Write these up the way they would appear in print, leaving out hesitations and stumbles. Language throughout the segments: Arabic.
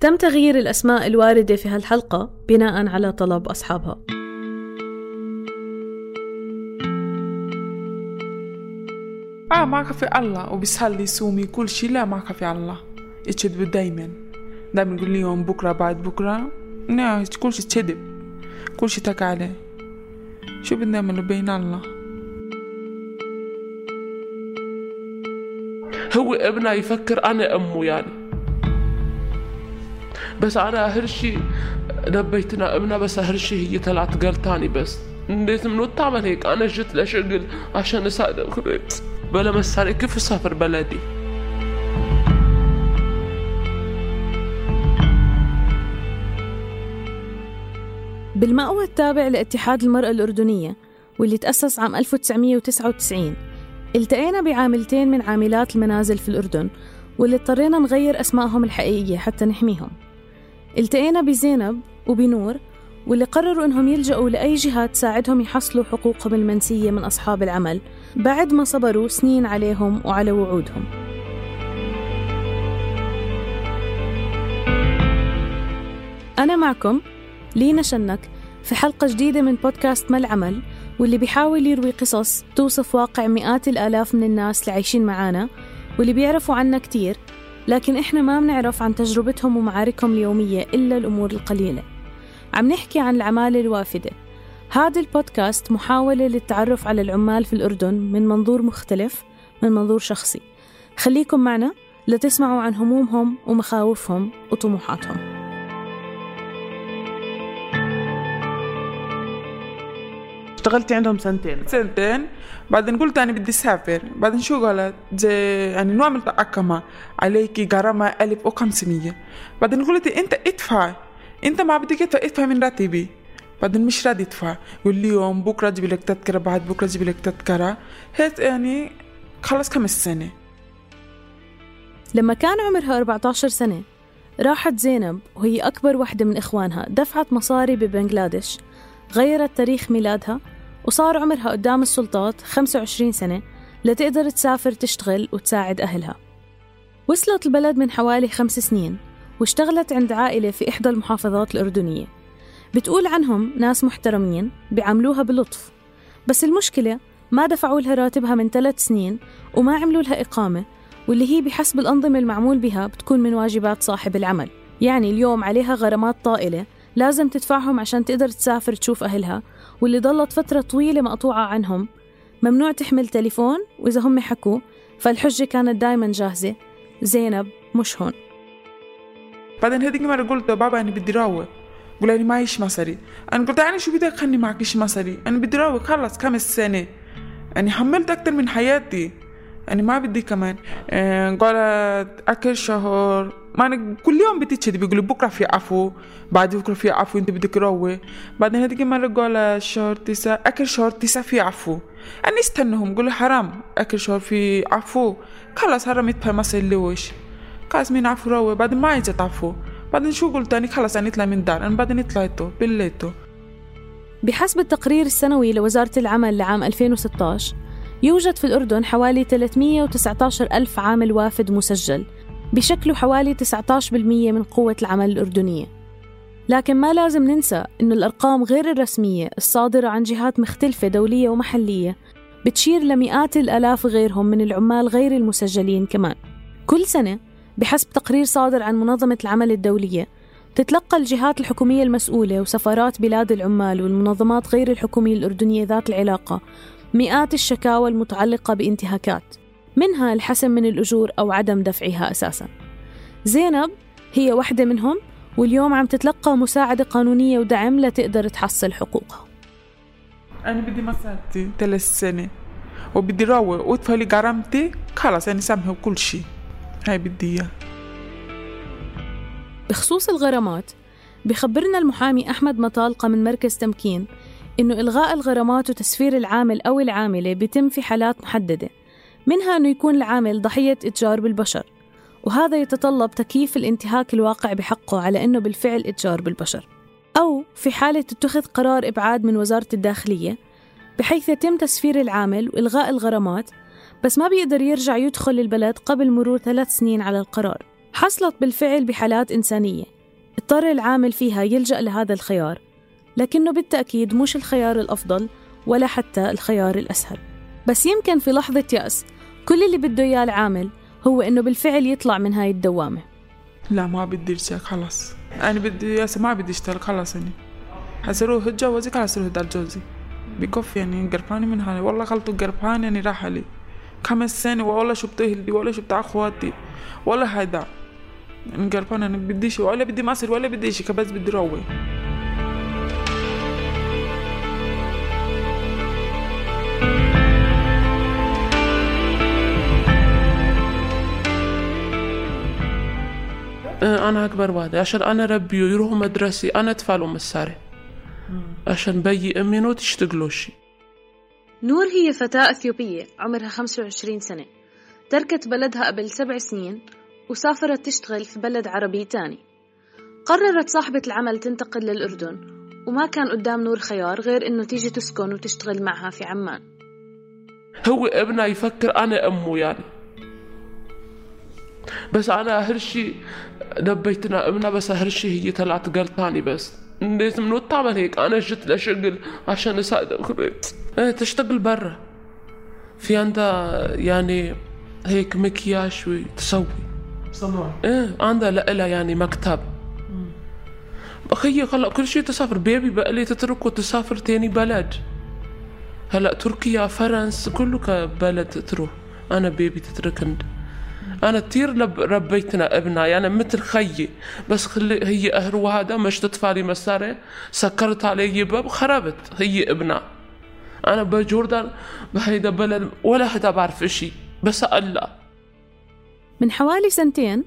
تم تغيير الأسماء الواردة في هالحلقة بناءً على طلب أصحابها. ما خفي الله وبيسهل سومي كل شيء. لا ما خفي الله يكذب دايماً يقول لي يوم بكرة بعد بكرة. لا كل شيء كذب، كل شيء تك عليه. شو بدنا منه بين الله؟ هو ابنه يفكر أنا أمه يعني، بس أنا هرشي نبيتنا أمنا، بس هرشي هي طلعت غلطاني. بس ليت منو تعمل هيك؟ أنا جيت لشغل عشان أساعد أخوي، بلا ما صار كيف أسافر بلدي. بالمأوى التابع لاتحاد المرأة الأردنية واللي تأسس عام 1999، التقينا بعاملتين من عاملات المنازل في الأردن واللي اضطرينا نغير أسمائهم الحقيقية حتى نحميهم. التقينا بزينب وبنور واللي قرروا أنهم يلجأوا لأي جهة تساعدهم يحصلوا حقوقهم المنسية من أصحاب العمل بعد ما صبروا سنين عليهم وعلى وعودهم. أنا معكم لينا شنك في حلقة جديدة من بودكاست ما العمل، واللي بيحاول يروي قصص توصف واقع مئات الآلاف من الناس اللي عايشين معانا واللي بيعرفوا عنا كتير، لكن إحنا ما منعرف عن تجربتهم ومعاركهم اليومية إلا الأمور القليلة. عم نحكي عن العمالة الوافدة. هذا البودكاست محاولة للتعرف على العمال في الأردن من منظور مختلف، من منظور شخصي. خليكم معنا لتسمعوا عن همومهم ومخاوفهم وطموحاتهم. اشتغلت عندهم سنتين، بعدين قلت أنا بدي أسافر. بعدين شو قالت؟ يعني نعمل تأكمة عليكي غرامة 1500. بعدين قلت أنت ادفع، أنت ما بدك ادفع من راتبي. بعدين مش راضي يدفع، يقول لي يوم بكرة أجيب لك تذكرة، بعد بكرة أجيب لك تذكرة. هيك يعني خلص كم السنة. لما كان عمرها 14 سنة راحت زينب وهي أكبر واحدة من إخوانها، دفعت مصاري ببنغلاديش، غيرت تاريخ ميلادها وصار عمرها قدام السلطات 25 سنة لتقدر تسافر تشتغل وتساعد أهلها. وصلت البلد من حوالي 5 سنين واشتغلت عند عائلة في إحدى المحافظات الأردنية. بتقول عنهم ناس محترمين بيعملوها بلطف، بس المشكلة ما دفعوا لها راتبها من 3 سنين وما عملوا لها إقامة، واللي هي بحسب الأنظمة المعمول بها بتكون من واجبات صاحب العمل. يعني اليوم عليها غرامات طائلة لازم تدفعهم عشان تقدر تسافر تشوف أهلها، واللي ضلت فترة طويلة مقطوعة عنهم. ممنوع تحمل تليفون، وإذا هم حكوا فالحجة كانت دايماً جاهزة: زينب مش هون. بعدين هذيك مرة قلت بابا أنا بدي راوي، قل لي معيش مصاري. أنا قلت أنا شو بدي أخلي معكش مصاري، أنا بدي راوي خلص كم السنة، أنا حملت أكتر من حياتي، أنا ما بدي كمان. قالت أكل شهر، ما أنا كل يوم بتتشد بيقولوا بكرة في عفو، بعد بكرة في عفو، أنت بدك روي. بعدين هذيك مرة قال شهر 9 أكل شهر 9 في عفو. أنا استنهم قلوا حرام أكل شهر في عفو، خلاص حرام يدفع مصر اللي وش قاس مين عفو روي. بعد ما يجت عفو، بعدين شو قلت أنا خلاص أنا أطلع من دار. أنا بعدين طلعته بليته. بحسب التقرير السنوي لوزارة العمل لعام 2016 يوجد في الأردن حوالي 319 ألف عامل وافد مسجل، بشكله حوالي 19% من قوة العمل الأردنية. لكن ما لازم ننسى أن الأرقام غير الرسمية الصادرة عن جهات مختلفة دولية ومحلية بتشير لمئات الآلاف غيرهم من العمال غير المسجلين كمان. كل سنة بحسب تقرير صادر عن منظمة العمل الدولية تتلقى الجهات الحكومية المسؤولة وسفارات بلاد العمال والمنظمات غير الحكومية الأردنية ذات العلاقة مئات الشكاوى المتعلقة بانتهاكات، منها الحسم من الأجور أو عدم دفعها أساساً. زينب هي واحدة منهم، واليوم عم تتلقى مساعدة قانونية ودعم لتقدر تحصل حقوقها. أنا بدي مساعدتي 3 سنين وبدي راوي وادفع لي غرامتي، خلاص أنا سامحة وكل شيء، هاي بدي إياه. بخصوص الغرامات، بخبرنا المحامي أحمد مطالقة من مركز تمكين إنه إلغاء الغرامات وتسفير العامل أو العاملة بيتم في حالات محددة، منها إنه يكون العامل ضحية إتجار بالبشر، وهذا يتطلب تكييف الانتهاك الواقع بحقه على إنه بالفعل إتجار بالبشر، أو في حالة تتخذ قرار إبعاد من وزارة الداخلية بحيث يتم تسفير العامل وإلغاء الغرامات، بس ما بيقدر يرجع يدخل البلد قبل مرور 3 سنين على القرار. حصلت بالفعل بحالات إنسانية اضطر العامل فيها يلجأ لهذا الخيار، لكنه بالتأكيد مش الخيار الأفضل ولا حتى الخيار الأسهل. بس يمكن في لحظة يأس كل اللي بده إياه العامل هو إنه بالفعل يطلع من هاي الدوامة. لا ما بدي أرجع خلاص، أنا بدي يأس، ما بدي أشتغل خلاص، أنا حسروه هتجوزي خلاص، روح دار جوزي بكف، يعني قرفاني من هاي والله غلطوا، قرفاني يعني راح لي 5 سنين والله شو بتهلدي ولا شو بتاع أخواتي ولا هيدا انقرفان، أنا بديش ولا بدي مصر ولا بدي شيء، بس بدي روي. أنا أكبر واحدة عشان أنا ربي يروحوا مدرسي، أنا أتفعلوا مساري عشان بيي أمينو تشتغلوشي. نور هي فتاة أثيوبية عمرها 25 سنة، تركت بلدها قبل 7 سنين وسافرت تشتغل في بلد عربي تاني. قررت صاحبة العمل تنتقل للأردن، وما كان قدام نور خيار غير إنه تيجي تسكن وتشتغل معها في عمان. هو ابنها يفكر أنا أمه يعني، بس أنا هرشي دبيتنا ابنها، بس هرشي هي طلعت قلتاني، بس لازم نتعمل هيك. أنا جيت لشغل عشان أساعد أخوي تشتغل برا، في عندها يعني هيك مكياج وتسوي صنع. عندها لها يعني مكتب. أخي خلق كل شيء تسافر، بيبي بقى لي تتركه تسافر تاني بلد، هلأ تركيا فرنسا كله كبلد تروح، أنا بيبي تتركن. أنا كتير ربيتنا ابنها يعني مثل خيي، بس خلي هي أهرو هذا مش تدفع لي مساري، سكرت علي باب خربت هي ابنها. أنا بجوردان بهيدا بلد ولا حدا بعرف إشي، بس أقلها. من حوالي 2 سنين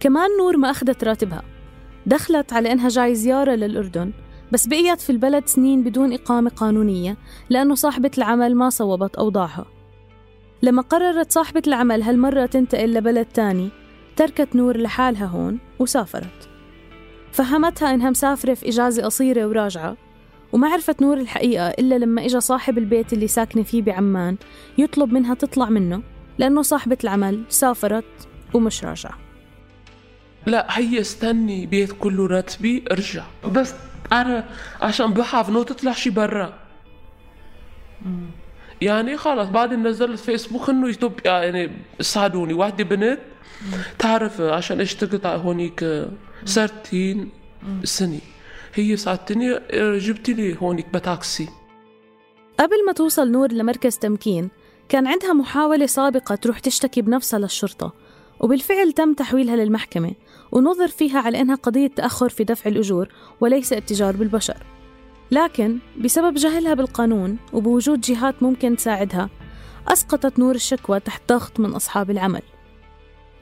كمان نور ما أخذت راتبها، دخلت على أنها جاي زيارة للأردن، بس بقيت في البلد سنين بدون إقامة قانونية لأنه صاحبة العمل ما صوبت أوضاعها. لما قررت صاحبة العمل هالمرة تنتقل لبلد تاني، تركت نور لحالها هون وسافرت. فهمتها أنها مسافرة في إجازة قصيرة وراجعة، وما عرفت نور الحقيقة إلا لما إجا صاحب البيت اللي ساكنة فيه بعمان يطلب منها تطلع منه لأنه صاحبة العمل سافرت ومش راجعة. لا هي استني بيت كله راتبي ارجع، بس أنا عشان بحاف نو تطلع شي برا يعني خلاص. بعدين نزلت فيسبوك إنه يتوب يعني ساعدوني واحدة بنت تعرف عشان اشتغلت هونيك سرتين سنة، هي ساعدتني جبت لي هونيك بتاكسي. قبل ما توصل نور لمركز تمكين كان عندها محاولة سابقة تروح تشتكي بنفسها للشرطة، وبالفعل تم تحويلها للمحكمة ونظر فيها على أنها قضية تأخر في دفع الأجور وليس اتجار بالبشر، لكن بسبب جهلها بالقانون وبوجود جهات ممكن تساعدها أسقطت نور الشكوى تحت ضغط من أصحاب العمل.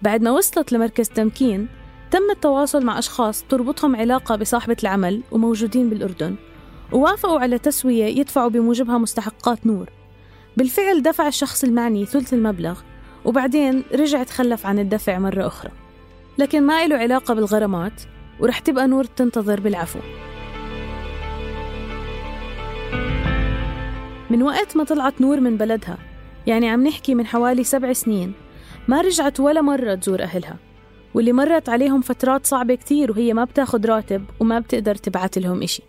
بعد ما وصلت لمركز تمكين تم التواصل مع أشخاص تربطهم علاقة بصاحبة العمل وموجودين بالأردن، ووافقوا على تسوية يدفعوا بموجبها مستحقات نور. بالفعل دفع الشخص المعني ثلث المبلغ، وبعدين رجع تخلف عن الدفع مرة أخرى، لكن ما إله علاقة بالغرامات، ورح تبقى نور تنتظر بالعفو. من وقت ما طلعت نور من بلدها، يعني عم نحكي من حوالي 7 سنين، ما رجعت ولا مرة تزور أهلها، واللي مرت عليهم فترات صعبة كتير وهي ما بتاخد راتب وما بتقدر تبعت لهم إشي.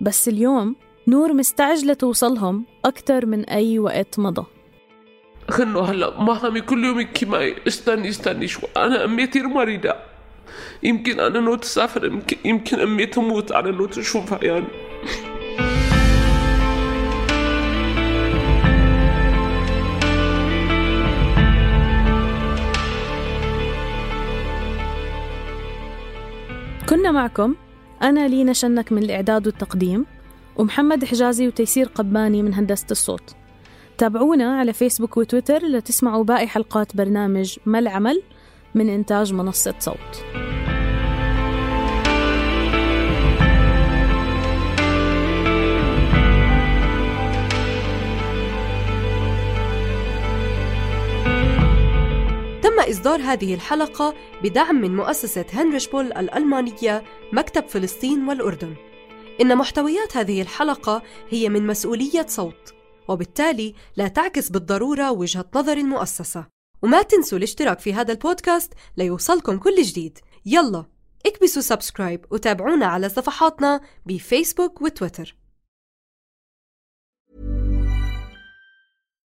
بس اليوم نور مستعجلة توصلهم أكتر من أي وقت مضى. خلوا هلا مهامي كل يوم كيما استني شوي. انا اميتي مريضه، يمكن انا نوت تسافر، يمكن امي تموت، انا نوت اشوفها يعني. كنا معكم أنا لينا شنك من الإعداد والتقديم، ومحمد حجازي وتيسير قباني من هندسة الصوت. تابعونا على فيسبوك وتويتر لتسمعوا باقي حلقات برنامج ما العمل من إنتاج منصة صوت. إصدار هذه الحلقة بدعم من مؤسسة هاينريش بول الألمانية، مكتب فلسطين والأردن. إن محتويات هذه الحلقة هي من مسؤولية صوت، وبالتالي لا تعكس بالضرورة وجهة نظر المؤسسة. وما تنسوا الاشتراك في هذا البودكاست ليوصلكم كل جديد. يلا اكبسوا سبسكرايب وتابعونا على صفحاتنا بفيسبوك وتويتر.